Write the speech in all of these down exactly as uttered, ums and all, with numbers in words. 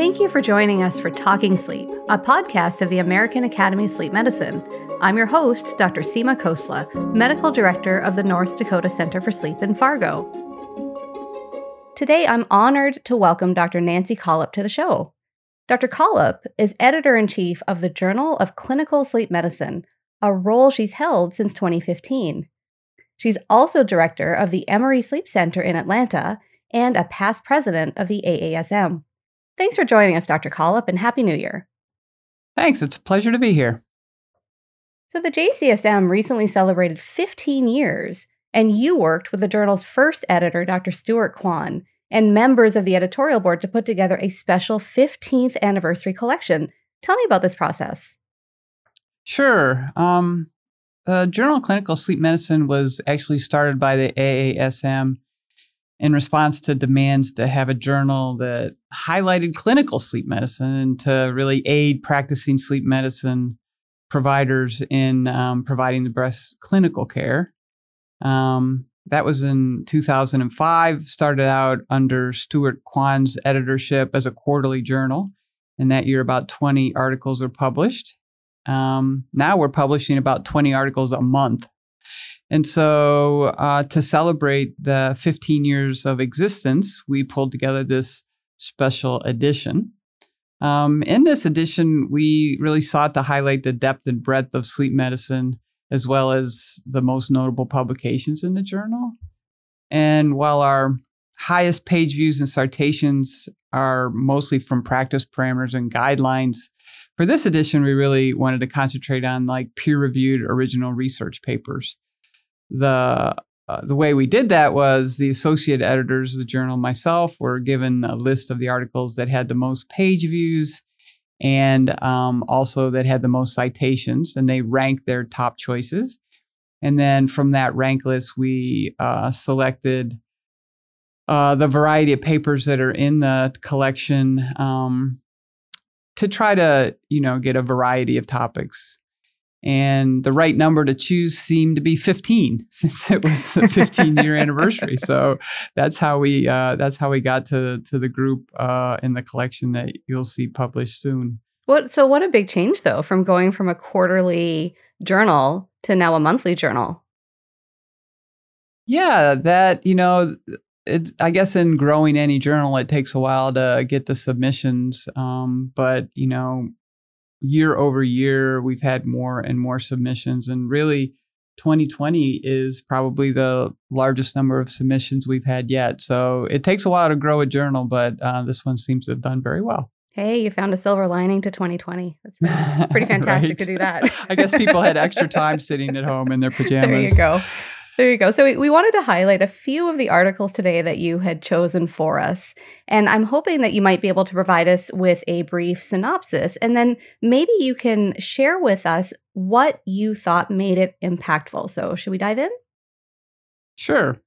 Thank you for joining us for Talking Sleep, a podcast of the American Academy of Sleep Medicine. I'm your host, Doctor Seema Khosla, Medical Director of the North Dakota Center for Sleep in Fargo. Today, I'm honored to welcome Doctor Nancy Collop to the show. Doctor Collop is Editor-in-Chief of the Journal of Clinical Sleep Medicine, a role she's held since twenty fifteen. She's also Director of the Emory Sleep Center in Atlanta and a past President of the A A S M. Thanks for joining us, Doctor Collop, and Happy New Year. Thanks. It's a pleasure to be here. So the J C S M recently celebrated fifteen years, and you worked with the journal's first editor, Doctor Stuart Kwan, and members of the editorial board to put together a special fifteenth anniversary collection. Tell me about this process. Sure. Um, the Journal of Clinical Sleep Medicine was actually started by the A A S M in response to demands to have a journal that highlighted clinical sleep medicine and to really aid practicing sleep medicine providers in um, providing the best clinical care. Um, that was in two thousand five, started out under Stuart Kwan's editorship as a quarterly journal. And that year, about twenty articles were published. Um, now we're publishing about twenty articles a month. And so uh, to celebrate the fifteen years of existence, we pulled together this special edition. Um, in this edition, we really sought to highlight the depth and breadth of sleep medicine, as well as the most notable publications in the journal. And while our highest page views and citations are mostly from practice parameters and guidelines, for this edition, we really wanted to concentrate on like peer-reviewed original research papers. The uh, the way we did that was the associate editors of the journal, myself, were given a list of the articles that had the most page views and um, also that had the most citations, and they ranked their top choices. And then from that rank list, we uh, selected uh, the variety of papers that are in the collection um, to try to, you know, get a variety of topics. And the right number to choose seemed to be fifteen, since it was the fifteen-year anniversary. So that's how we uh, that's how we got to to the group uh, in the collection that you'll see published soon. What so what a big change though, from going from a quarterly journal to now a monthly journal. Yeah, that you know, it, I guess in growing any journal, it takes a while to get the submissions, um, but you know. Year over year, we've had more and more submissions. And really, twenty twenty is probably the largest number of submissions we've had yet. So it takes a while to grow a journal, but uh, this one seems to have done very well. Hey, you found a silver lining to twenty twenty. That's pretty, pretty fantastic to do that. I guess people had extra time sitting at home in their pajamas. There you go. There you go. So we, we wanted to highlight a few of the articles today that you had chosen for us. And I'm hoping that you might be able to provide us with a brief synopsis. And then maybe you can share with us what you thought made it impactful. So should we dive in? Sure.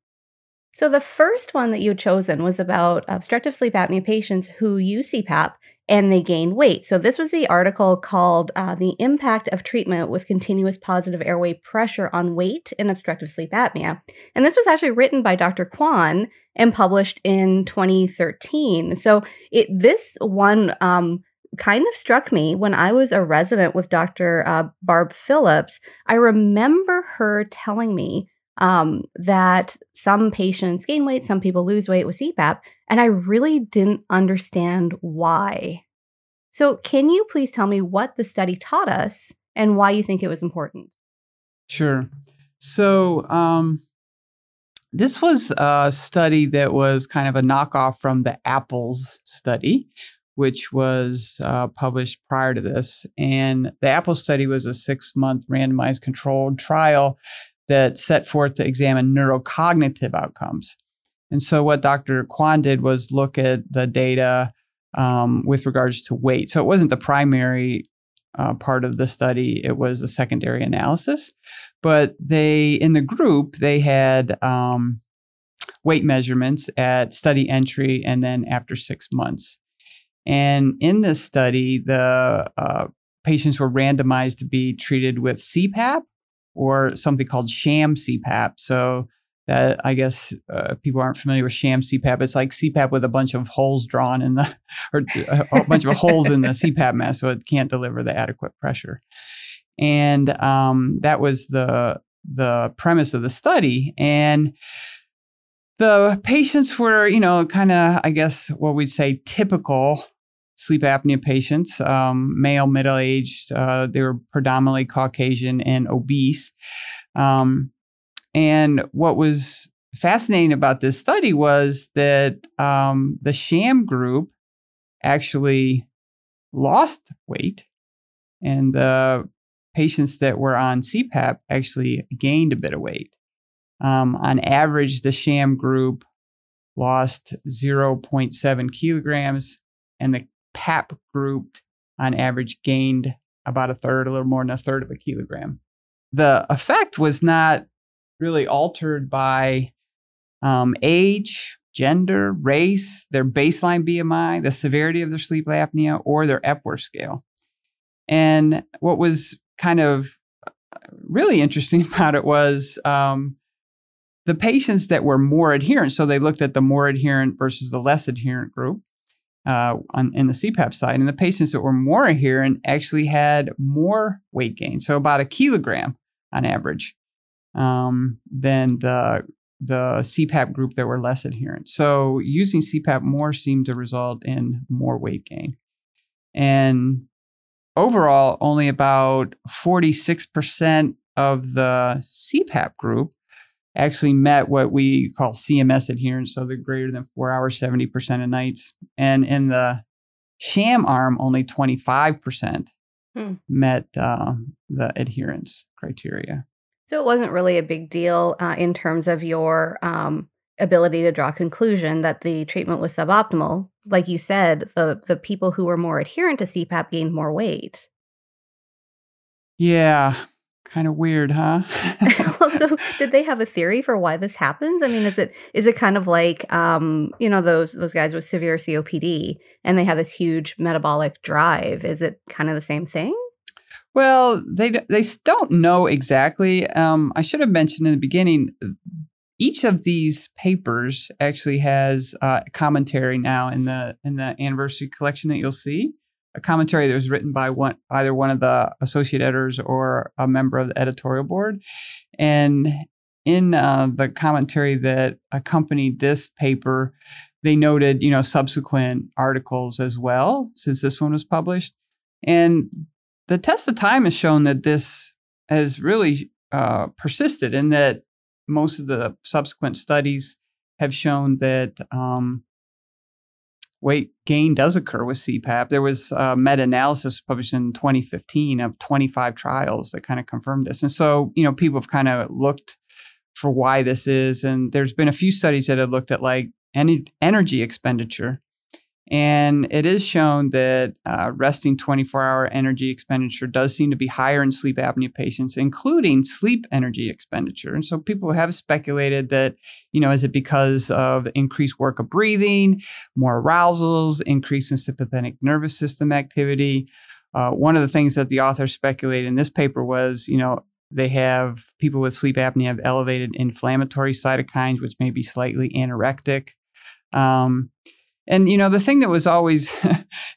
So the first one that you had chosen was about obstructive sleep apnea patients who use C PAP and they gain weight. So this was the article called uh, The Impact of Treatment with Continuous Positive Airway Pressure on Weight in Obstructive Sleep Apnea. And this was actually written by Doctor Kwan and published in twenty thirteen. So it, this one um, kind of struck me when I was a resident with Doctor Uh, Barb Phillips. I remember her telling me um, that some patients gain weight, some people lose weight with C PAP, and I really didn't understand why. So can you please tell me what the study taught us and why you think it was important? Sure. So um, this was a study that was kind of a knockoff from the APPLES study, which was uh, published prior to this. And the APPLES study was a six-month randomized controlled trial that set forth to examine neurocognitive outcomes. And so what Doctor Kwan did was look at the data um, with regards to weight. So it wasn't the primary uh, part of the study. It was a secondary analysis. But they, in the group, they had um, weight measurements at study entry and then after six months. And in this study, the uh, patients were randomized to be treated with C PAP, or something called sham C PAP. So that I guess uh, people aren't familiar with sham C PAP. It's like C PAP with a bunch of holes drawn in the, or a bunch of holes in the C PAP mask, so it can't deliver the adequate pressure. And um, that was the the premise of the study. And the patients were, you know, kind of, I guess, what we'd say typical sleep apnea patients, um, male, middle-aged. Uh, they were predominantly Caucasian and obese. Um, and what was fascinating about this study was that um, the sham group actually lost weight, and the patients that were on C PAP actually gained a bit of weight. Um, on average, the sham group lost zero point seven kilograms, and the P A P group on average gained about a third, a little more than a third of a kilogram. The effect was not really altered by um, age, gender, race, their baseline B M I, the severity of their sleep apnea, or their Epworth scale. And what was kind of really interesting about it was um, the patients that were more adherent, so they looked at the more adherent versus the less adherent group uh, on, in the C PAP side, and the patients that were more adherent actually had more weight gain, so about a kilogram on average, um, than the the C PAP group that were less adherent. So using C PAP more seemed to result in more weight gain. And overall, only about forty-six percent of the C PAP group actually met what we call C M S adherence, so they're greater than four hours, seventy percent of nights. And in the sham arm, only twenty-five percent hmm. met uh, the adherence criteria. So it wasn't really a big deal uh, in terms of your um, ability to draw conclusion that the treatment was suboptimal. Like you said, the, the people who were more adherent to C PAP gained more weight. Yeah. Kind of weird, huh? Well, so did they have a theory for why this happens? I mean, is it is it kind of like, um, you know, those those guys with severe C O P D and they have this huge metabolic drive? Is it kind of the same thing? Well, they they don't know exactly. Um, I should have mentioned in the beginning, each of these papers actually has uh, commentary now in the in the anniversary collection that you'll see. A commentary that was written by one, either one of the associate editors or a member of the editorial board. And in uh, the commentary that accompanied this paper, they noted, you know, subsequent articles as well, since this one was published. And the test of time has shown that this has really uh, persisted, and that most of the subsequent studies have shown that um, weight gain does occur with C PAP. There was a meta-analysis published in twenty fifteen of twenty-five trials that kind of confirmed this. And so, you know, people have kind of looked for why this is. And there's been a few studies that have looked at like en- energy expenditure. And it is shown that uh, resting twenty-four hour energy expenditure does seem to be higher in sleep apnea patients, including sleep energy expenditure. And so people have speculated that, you know, is it because of increased work of breathing, more arousals, increase in sympathetic nervous system activity? Uh, one of the things that the author speculated in this paper was, you know, they have people with sleep apnea have elevated inflammatory cytokines, which may be slightly anorectic. Um And, you know, the thing that was always,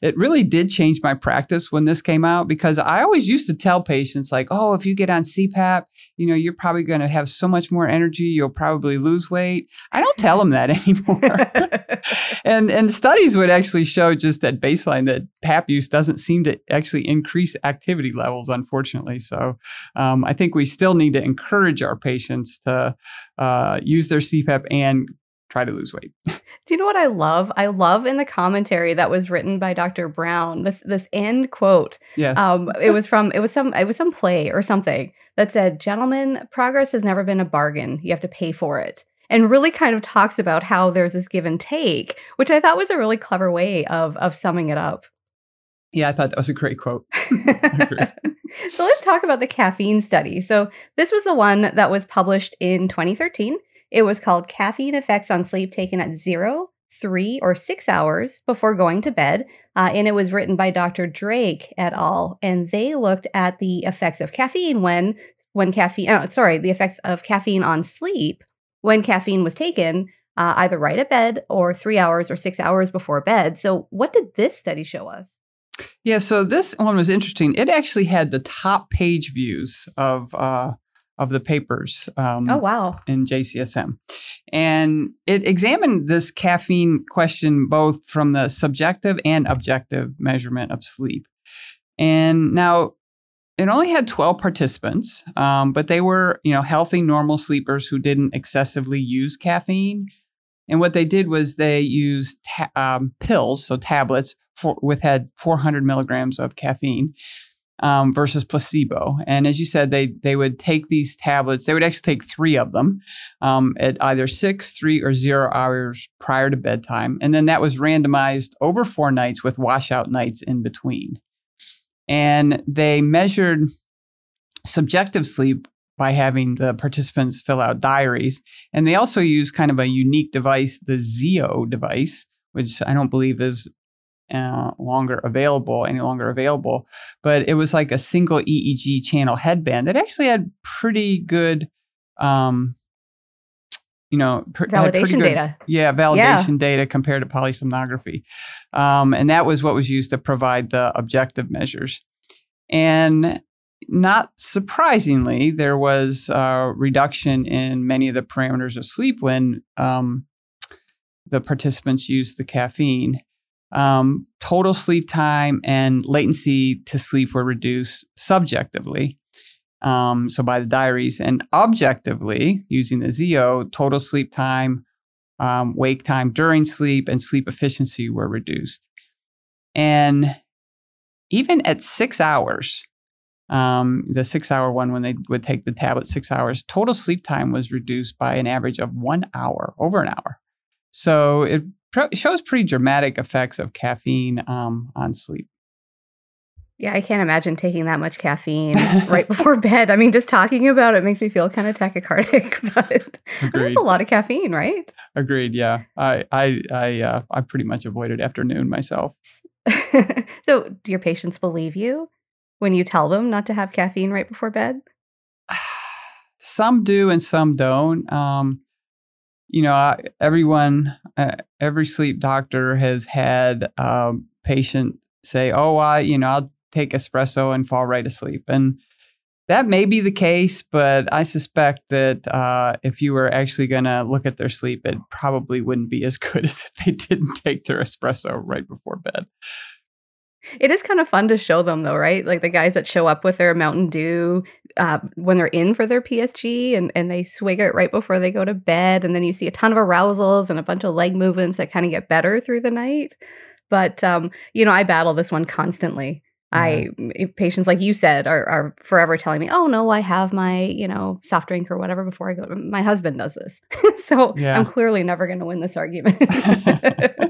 it really did change my practice when this came out, because I always used to tell patients like, oh, if you get on C PAP, you know, you're probably going to have so much more energy. You'll probably lose weight. I don't tell them that anymore. and and studies would actually show just at baseline that P A P use doesn't seem to actually increase activity levels, unfortunately. So um, I think we still need to encourage our patients to uh, use their C PAP and try to lose weight. Do you know what I love? I love in the commentary that was written by Doctor Brown, this this end quote. Yes. Um, it was from, it was some, it was some play or something that said, "Gentlemen, progress has never been a bargain. You have to pay for it." And really kind of talks about how there's this give and take, which I thought was a really clever way of of summing it up. Yeah, I thought that was a great quote. So let's talk about the caffeine study. So this was the one that was published in twenty thirteen. It was called Caffeine Effects on Sleep Taken at Zero, Three, or Six Hours Before Going to Bed. Uh, and it was written by Doctor Drake et al. And they looked at the effects of caffeine when, when caffeine, oh, sorry, the effects of caffeine on sleep when caffeine was taken, uh, either right at bed or three hours or six hours before bed. So what did this study show us? Yeah, so this one was interesting. It actually had the top page views of uh, of the papers um, oh, wow. in J C S M. And it examined this caffeine question both from the subjective and objective measurement of sleep. And now, it only had twelve participants, um, but they were, you know, healthy, normal sleepers who didn't excessively use caffeine. And what they did was they used ta- um, pills, so tablets, for, with had four hundred milligrams of caffeine um, versus placebo. And as you said, they they would take these tablets. They would actually take three of them um, at either six, three, or zero hours prior to bedtime. And then that was randomized over four nights with washout nights in between. And they measured subjective sleep by having the participants fill out diaries. And they also used kind of a unique device, the Zio device, which I don't believe is uh, longer available, any longer available. But it was like a single E E G channel headband that actually had pretty good, um, you know, pr- validation good, data. Yeah, validation yeah. data compared to polysomnography. Um, and that was what was used to provide the objective measures. And not surprisingly, there was a reduction in many of the parameters of sleep when um, the participants used the caffeine. Um, total sleep time and latency to sleep were reduced subjectively. Um, so by the diaries, and objectively using the Zio, total sleep time, um, wake time during sleep, and sleep efficiency were reduced. And even at six hours, um, the six-hour one when they would take the tablet, six hours, total sleep time was reduced by an average of one hour, over an hour. So it pro- shows pretty dramatic effects of caffeine um, on sleep. Yeah, I can't imagine taking that much caffeine right before bed. I mean, just talking about it makes me feel kind of tachycardic, but that's a lot of caffeine, right? Agreed, yeah. I I I, uh, I pretty much avoided afternoon myself. So do your patients believe you when you tell them not to have caffeine right before bed? Some do and some don't. Um, you know, everyone, uh, every sleep doctor has had a um, patient say, oh, I, you know, I'll take espresso and fall right asleep. And that may be the case, but I suspect that uh, if you were actually going to look at their sleep, it probably wouldn't be as good as if they didn't take their espresso right before bed. It is kind of fun to show them, though, right? Like the guys that show up with their Mountain Dew uh, when they're in for their P S G and, and they swig it right before they go to bed. And then you see a ton of arousals and a bunch of leg movements that kind of get better through the night. But, um, you know, I battle this one constantly. Mm-hmm. I patients, like you said, are, are forever telling me, oh, no, I have my, you know, soft drink or whatever before I go. My husband does this. So yeah. I'm clearly never going to win this argument. So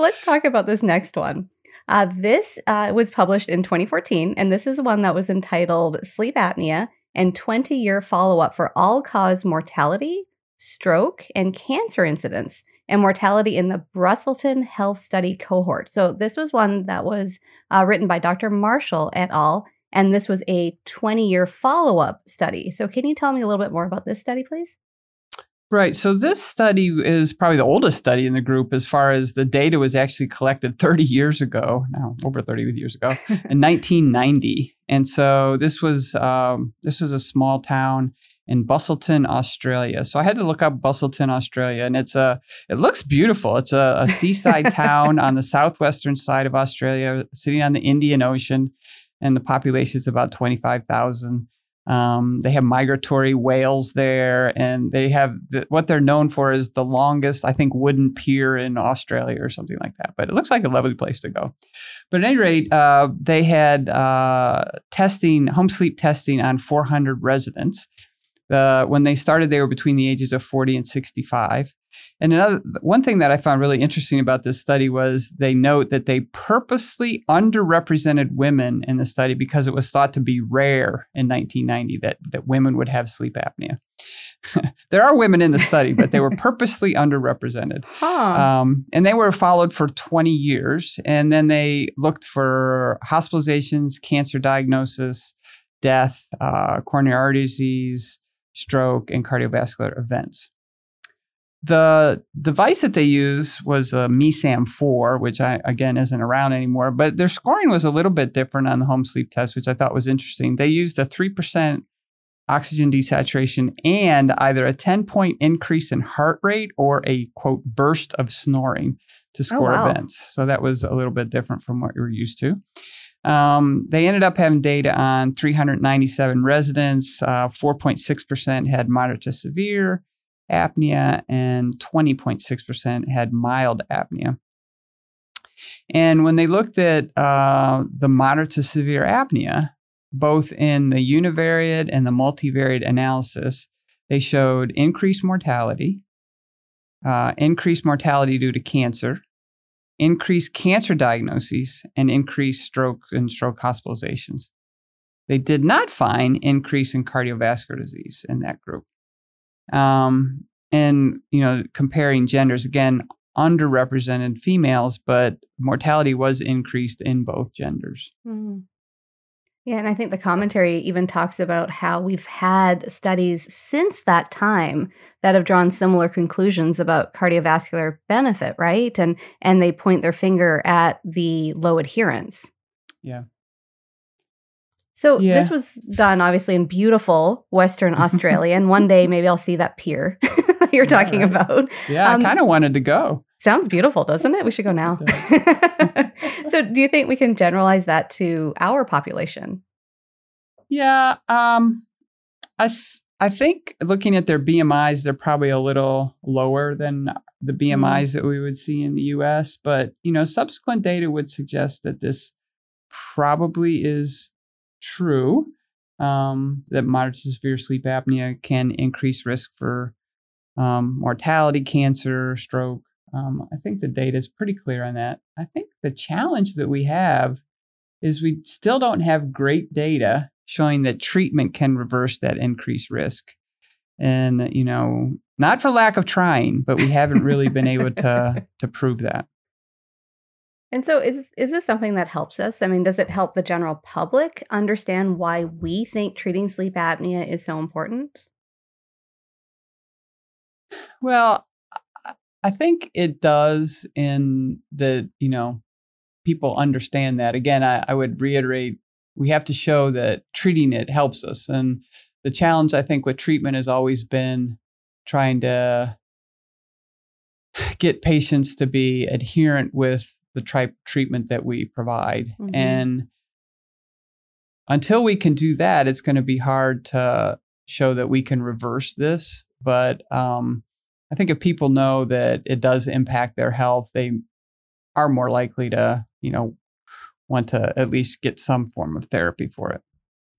let's talk about this next one. Uh, this uh, was published in twenty fourteen, and this is one that was entitled Sleep Apnea and twenty-year Follow-Up for All-Cause Mortality, Stroke, and Cancer Incidents and Mortality in the Busselton Health Study Cohort. So this was one that was uh, written by Doctor Marshall et al., and this was a twenty-year follow-up study. So can you tell me a little bit more about this study, please? Right. So this study is probably the oldest study in the group as far as the data was actually collected thirty years ago, now over thirty years ago, in nineteen ninety. And so this was um, this was a small town in Busselton, Australia. So I had to look up Busselton, Australia, and it's a it looks beautiful. It's a, a seaside town on the southwestern side of Australia, sitting on the Indian Ocean, and the population is about twenty-five thousand. Um, they have migratory whales there, and they have the, what they're known for is the longest, I think, wooden pier in Australia or something like that. But it looks like a lovely place to go. But at any rate, uh, they had uh, testing, home sleep testing on four hundred residents. The, when they started, they were between the ages of forty and sixty-five. And another one thing that I found really interesting about this study was they note that they purposely underrepresented women in the study because it was thought to be rare in nineteen ninety that, that women would have sleep apnea. There are women in the study, but they were purposely underrepresented. Huh. Um, and they were followed for twenty years. And then they looked for hospitalizations, cancer diagnosis, death, uh, coronary artery disease, stroke, and cardiovascular events. The device that they used was a MISAM four, which I, again, isn't around anymore, but their scoring was a little bit different on the home sleep test, which I thought was interesting. They used a three percent oxygen desaturation and either a ten point increase in heart rate or a, quote, burst of snoring to score oh, wow. events. So that was a little bit different from what you were used to. Um, they ended up having data on three hundred ninety-seven residents, uh, four point six percent had moderate to severe apnea, and twenty point six percent had mild apnea. And when they looked at uh, the moderate to severe apnea, both in the univariate and the multivariate analysis, they showed increased mortality, uh, increased mortality due to cancer, increased cancer diagnoses, and increased stroke and stroke hospitalizations. They did not find increase in cardiovascular disease in that group. Um, and, you know, comparing genders, again, underrepresented females, but mortality was increased in both genders. Mm-hmm. Yeah. And I think the commentary even talks about how we've had studies since that time that have drawn similar conclusions about cardiovascular benefit, right? And, and they point their finger at the low adherence. Yeah. So yeah. This was done, obviously, in beautiful Western Australia, and one day maybe I'll see that pier that you're yeah, talking right. about. Yeah, um, I kind of wanted to go. Sounds beautiful, doesn't it? We should go now. So do you think we can generalize that to our population? Yeah, um, I, I think looking at their B M Is, they're probably a little lower than the B M Is mm. that we would see in the U S. But, you know, subsequent data would suggest that this probably is true, um, that moderate to severe sleep apnea can increase risk for um, mortality, cancer, stroke. Um, I think the data is pretty clear on that. I think the challenge that we have is we still don't have great data showing that treatment can reverse that increased risk. And, you know, not for lack of trying, but we haven't really been able to to prove that. And so is is this something that helps us? I mean, does it help the general public understand why we think treating sleep apnea is so important? Well, I think it does in that, you know, people understand that. Again, I, I would reiterate, we have to show that treating it helps us. And the challenge, I think, with treatment has always been trying to get patients to be adherent with the type of treatment that we provide. Mm-hmm. And until we can do that, it's going to be hard to show that we can reverse this. But um, I think if people know that it does impact their health, they are more likely to, you know, want to at least get some form of therapy for it.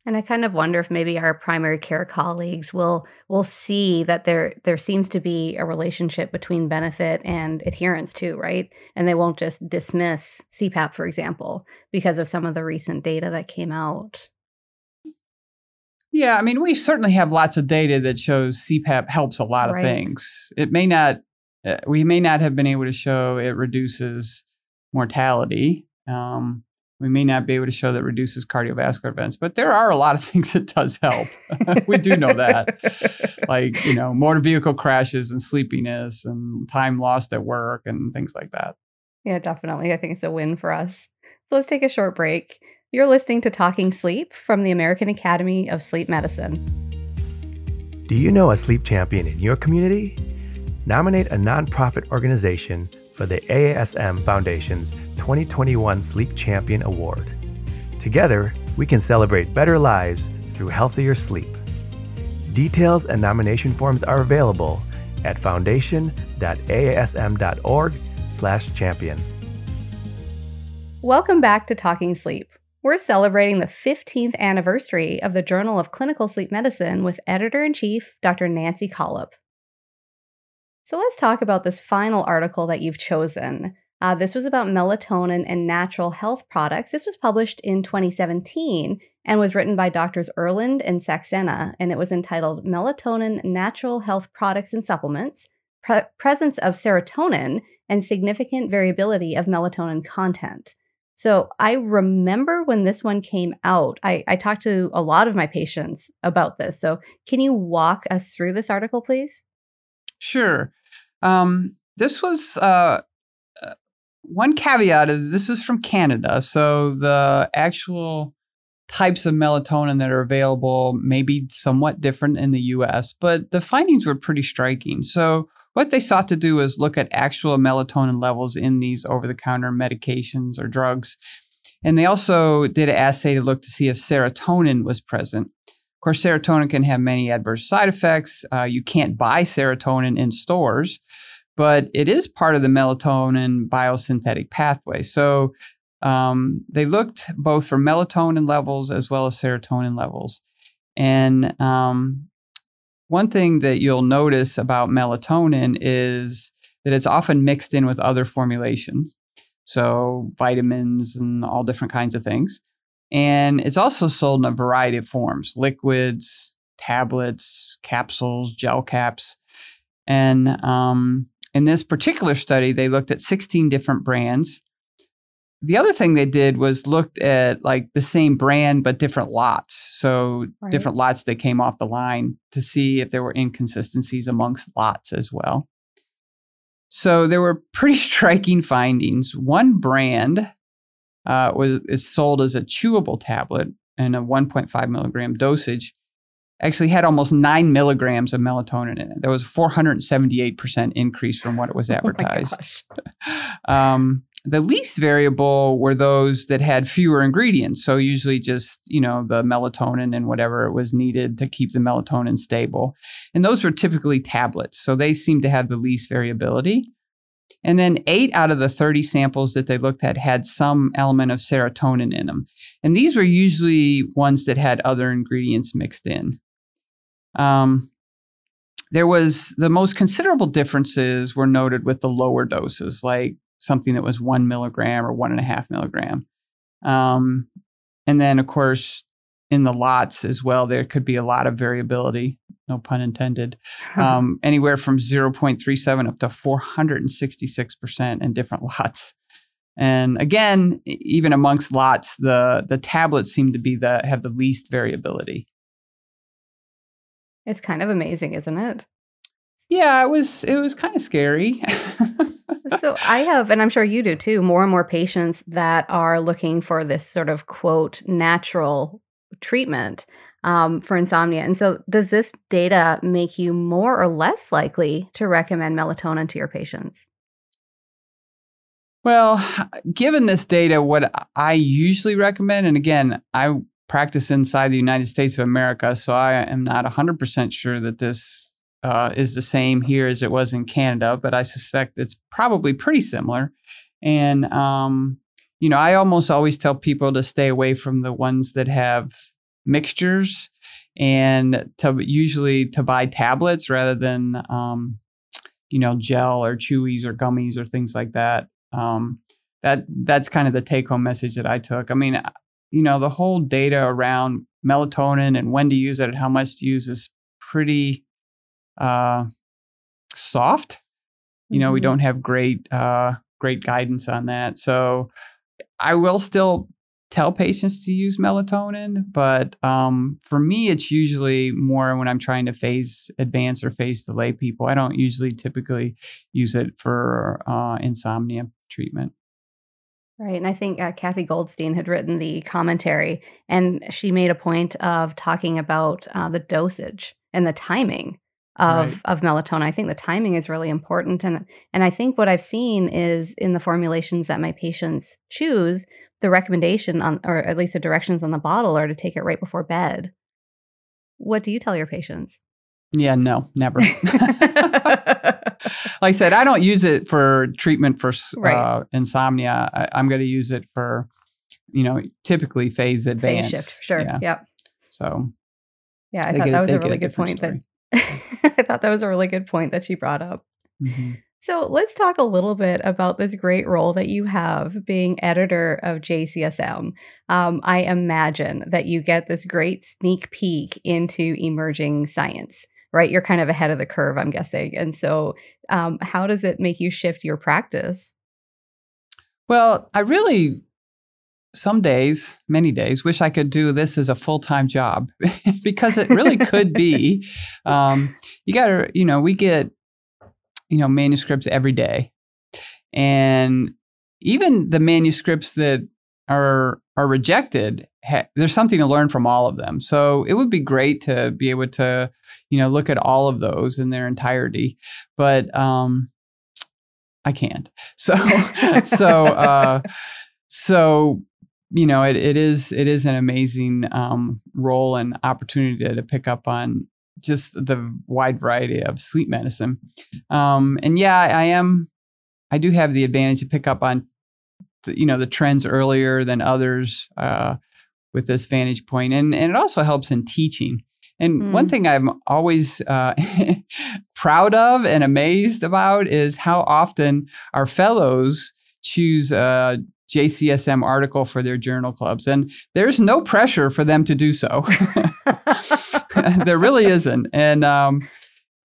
And I kind of wonder if maybe our primary care colleagues will will see that there there seems to be a relationship between benefit and adherence too, right? And they won't just dismiss C PAP, for example, because of some of the recent data that came out. Yeah, I mean, we certainly have lots of data that shows C PAP helps a lot of right. things. It may not, we may not have been able to show it reduces mortality. Um We may not be able to show that reduces cardiovascular events, but there are a lot of things that does help. We do know that, like, you know, motor vehicle crashes and sleepiness and time lost at work and things like that. Yeah, definitely. I think it's a win for us. So let's take a short break. You're listening to Talking Sleep from the American Academy of Sleep Medicine. Do you know a sleep champion in your community? Nominate a nonprofit organization for the A A S M Foundation's twenty twenty-one Sleep Champion Award. Together, we can celebrate better lives through healthier sleep. Details and nomination forms are available at foundation dot a a s m dot org slash champion. Welcome back to Talking Sleep. We're celebrating the fifteenth anniversary of the Journal of Clinical Sleep Medicine with Editor-in-Chief Doctor Nancy Collop. So let's talk about this final article that you've chosen. Uh, this was about melatonin and natural health products. This was published in twenty seventeen and was written by Doctors Erland and Saxena, and it was entitled Melatonin, Natural Health Products and Supplements, Pre- Presence of Serotonin, and Significant Variability of Melatonin Content. So I remember when this one came out, I, I talked to a lot of my patients about this. So can you walk us through this article, please? Sure. Um, this was uh, one caveat is this is from Canada. So the actual types of melatonin that are available may be somewhat different in the U S, but the findings were pretty striking. So what they sought to do is look at actual melatonin levels in these over-the-counter medications or drugs. And they also did an assay to look to see if serotonin was present. Of course, serotonin can have many adverse side effects. Uh, you can't buy serotonin in stores, but it is part of the melatonin biosynthetic pathway. So um, they looked both for melatonin levels as well as serotonin levels. And um one thing that you'll notice about melatonin is that it's often mixed in with other formulations, so vitamins and all different kinds of things. And it's also sold in a variety of forms, liquids, tablets, capsules, gel caps. And um, in this particular study, they looked at sixteen different brands. The other thing they did was looked at like the same brand, but different lots. So right. different lots that came off the line to see if there were inconsistencies amongst lots as well. So there were pretty striking findings. One brand uh, was is sold as a chewable tablet in a one point five milligram dosage, actually had almost nine milligrams of melatonin in it. There was a four hundred seventy-eight percent increase from what it was advertised. Oh um, The least variable were those that had fewer ingredients. So usually just, you know, the melatonin and whatever was needed to keep the melatonin stable. And those were typically tablets. So they seemed to have the least variability. And then eight out of the thirty samples that they looked at had some element of serotonin in them. And these were usually ones that had other ingredients mixed in. Um, there was the most considerable differences were noted with the lower doses, like something that was one milligram or one and a half milligram. Um, and then, of course, in the lots as well, there could be a lot of variability, no pun intended, um, anywhere from zero point three seven up to four hundred sixty-six percent in different lots. And again, even amongst lots, the, the tablets seem to be the have the least variability. It's kind of amazing, isn't it? Yeah, it was it was kind of scary. So I have, and I'm sure you do too, more and more patients that are looking for this sort of, quote, natural treatment um, for insomnia. And so does this data make you more or less likely to recommend melatonin to your patients? Well, given this data, what I usually recommend, and again, I practice inside the United States of America, so I am not one hundred percent sure that this Uh, is the same here as it was in Canada, but I suspect it's probably pretty similar. And, um, you know, I almost always tell people to stay away from the ones that have mixtures and to usually to buy tablets rather than, um, you know, gel or chewies or gummies or things like that. Um, that that's kind of the take-home message that I took. I mean, you know, the whole data around melatonin and when to use it and how much to use is pretty Uh, soft. You know, mm-hmm. we don't have great, uh, great guidance on that. So I will still tell patients to use melatonin, but um, for me, it's usually more when I'm trying to phase advance or phase delay people. I don't usually typically use it for uh, insomnia treatment. Right. And I think uh, Kathy Goldstein had written the commentary, and she made a point of talking about uh, the dosage and the timing of right. of melatonin. I think the timing is really important. And and I think what I've seen is in the formulations that my patients choose, the recommendation on, or at least the directions on the bottle are to take it right before bed. What do you tell your patients? Yeah, no, never. Like I said, I don't use it for treatment for uh, right. insomnia. I, I'm going to use it for, you know, typically phase advance. Phase shift, sure, yeah. Yep. So. Yeah, I thought get, that was a really a good point. That, I thought that was a really good point that she brought up. Mm-hmm. So let's talk a little bit about this great role that you have being editor of J C S M. Um, I imagine that you get this great sneak peek into emerging science, right? You're kind of ahead of the curve, I'm guessing. And so um, how does it make you shift your practice? Well, I really some days, many days, wish I could do this as a full-time job because it really could be. Um, you got to, you know, we get, you know, manuscripts every day. And even the manuscripts that are are rejected, ha- there's something to learn from all of them. So it would be great to be able to, you know, look at all of those in their entirety. But um, I can't. So, so, uh, so. You know, it it is it is an amazing um, role and opportunity to, to pick up on just the wide variety of sleep medicine. Um, and yeah, I, I am. I do have the advantage to pick up on, the, you know, the trends earlier than others uh, with this vantage point, and and it also helps in teaching. And mm. one thing I'm always uh, proud of and amazed about is how often our fellows choose. Uh, J C S M article for their journal clubs. And there's no pressure for them to do so. There really isn't. And, um,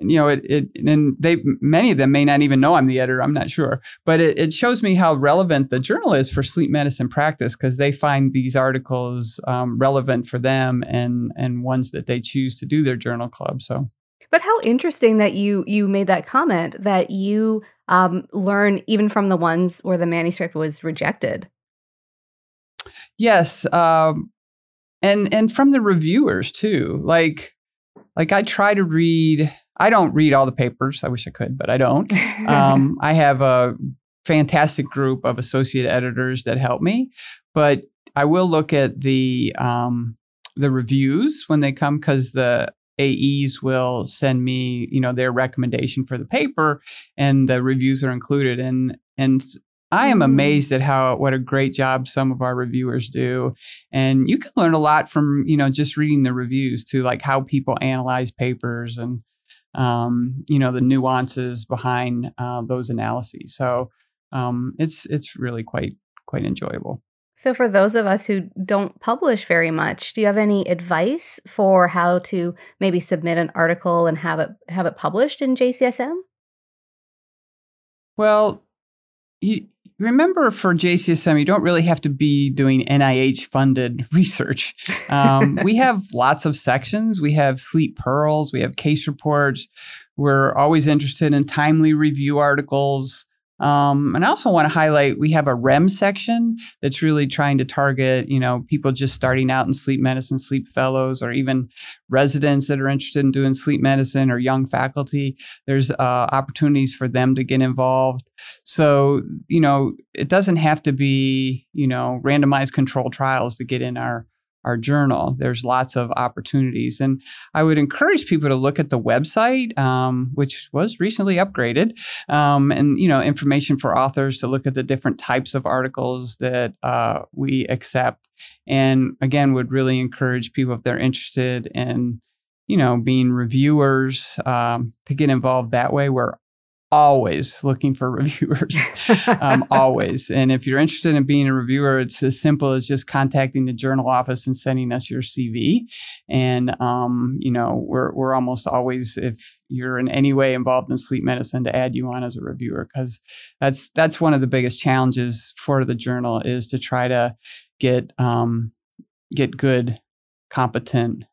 you know, it, it, and they, many of them may not even know I'm the editor. I'm not sure, but it, it shows me how relevant the journal is for sleep medicine practice because they find these articles um, relevant for them and, and ones that they choose to do their journal club. So. But how interesting that you you made that comment that you um, learn even from the ones where the manuscript was rejected. Yes, um, and and from the reviewers too. Like like I try to read. I don't read all the papers. I wish I could, but I don't. Um, I have a fantastic group of associate editors that help me, but I will look at the um, the reviews when they come because the. A Es will send me, you know, their recommendation for the paper, and the reviews are included. And and I am amazed at how what a great job some of our reviewers do. And you can learn a lot from, you know, just reading the reviews to like how people analyze papers and, um, you know, the nuances behind uh, those analyses. So um, it's it's really quite quite enjoyable. So for those of us who don't publish very much, do you have any advice for how to maybe submit an article and have it have it published in J C S M? Well, you, remember for J C S M, you don't really have to be doing N I H-funded research. Um, we have lots of sections. We have sleep pearls. We have case reports. We're always interested in timely review articles. Um, and I also want to highlight, we have a R E M section that's really trying to target, you know, people just starting out in sleep medicine, sleep fellows, or even residents that are interested in doing sleep medicine or young faculty. There's uh, opportunities for them to get involved. So, you know, it doesn't have to be, you know, randomized controlled trials to get in our our journal. There's lots of opportunities. And I would encourage people to look at the website, um, which was recently upgraded, um, and, you know, information for authors to look at the different types of articles that uh, we accept. And again, would really encourage people if they're interested in, you know, being reviewers um, to get involved that way. We're always looking for reviewers, um, always. And if you're interested in being a reviewer, it's as simple as just contacting the journal office and sending us your C V. And, um, you know, we're we're almost always, if you're in any way involved in sleep medicine, to add you on as a reviewer, because that's, that's one of the biggest challenges for the journal is to try to get um, get good, competent,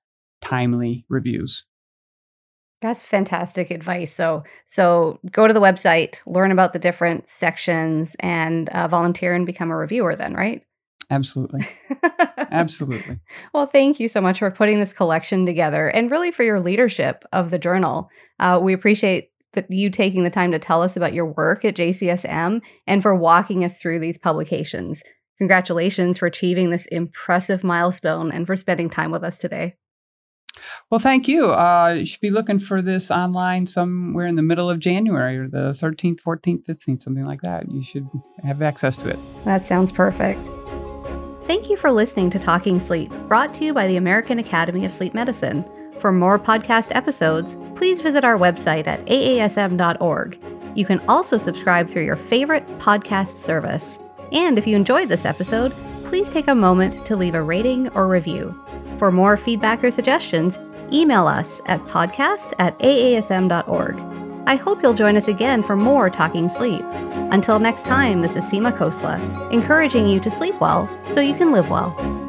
timely reviews. That's fantastic advice. So, so go to the website, learn about the different sections, and uh, volunteer and become a reviewer. Then, right? Absolutely, absolutely. Well, thank you so much for putting this collection together, and really for your leadership of the journal. Uh, we appreciate that you taking the time to tell us about your work at J C S M and for walking us through these publications. Congratulations for achieving this impressive milestone and for spending time with us today. Well, thank you. Uh, you should be looking for this online somewhere in the middle of January or the thirteenth, fourteenth, fifteenth, something like that. You should have access to it. That sounds perfect. Thank you for listening to Talking Sleep, brought to you by the American Academy of Sleep Medicine. For more podcast episodes, please visit our website at A A S M dot org. You can also subscribe through your favorite podcast service. And if you enjoyed this episode, please take a moment to leave a rating or review. For more feedback or suggestions, email us at podcast at A A S M dot org. I hope you'll join us again for more Talking Sleep. Until next time, this is Seema Khosla, encouraging you to sleep well so you can live well.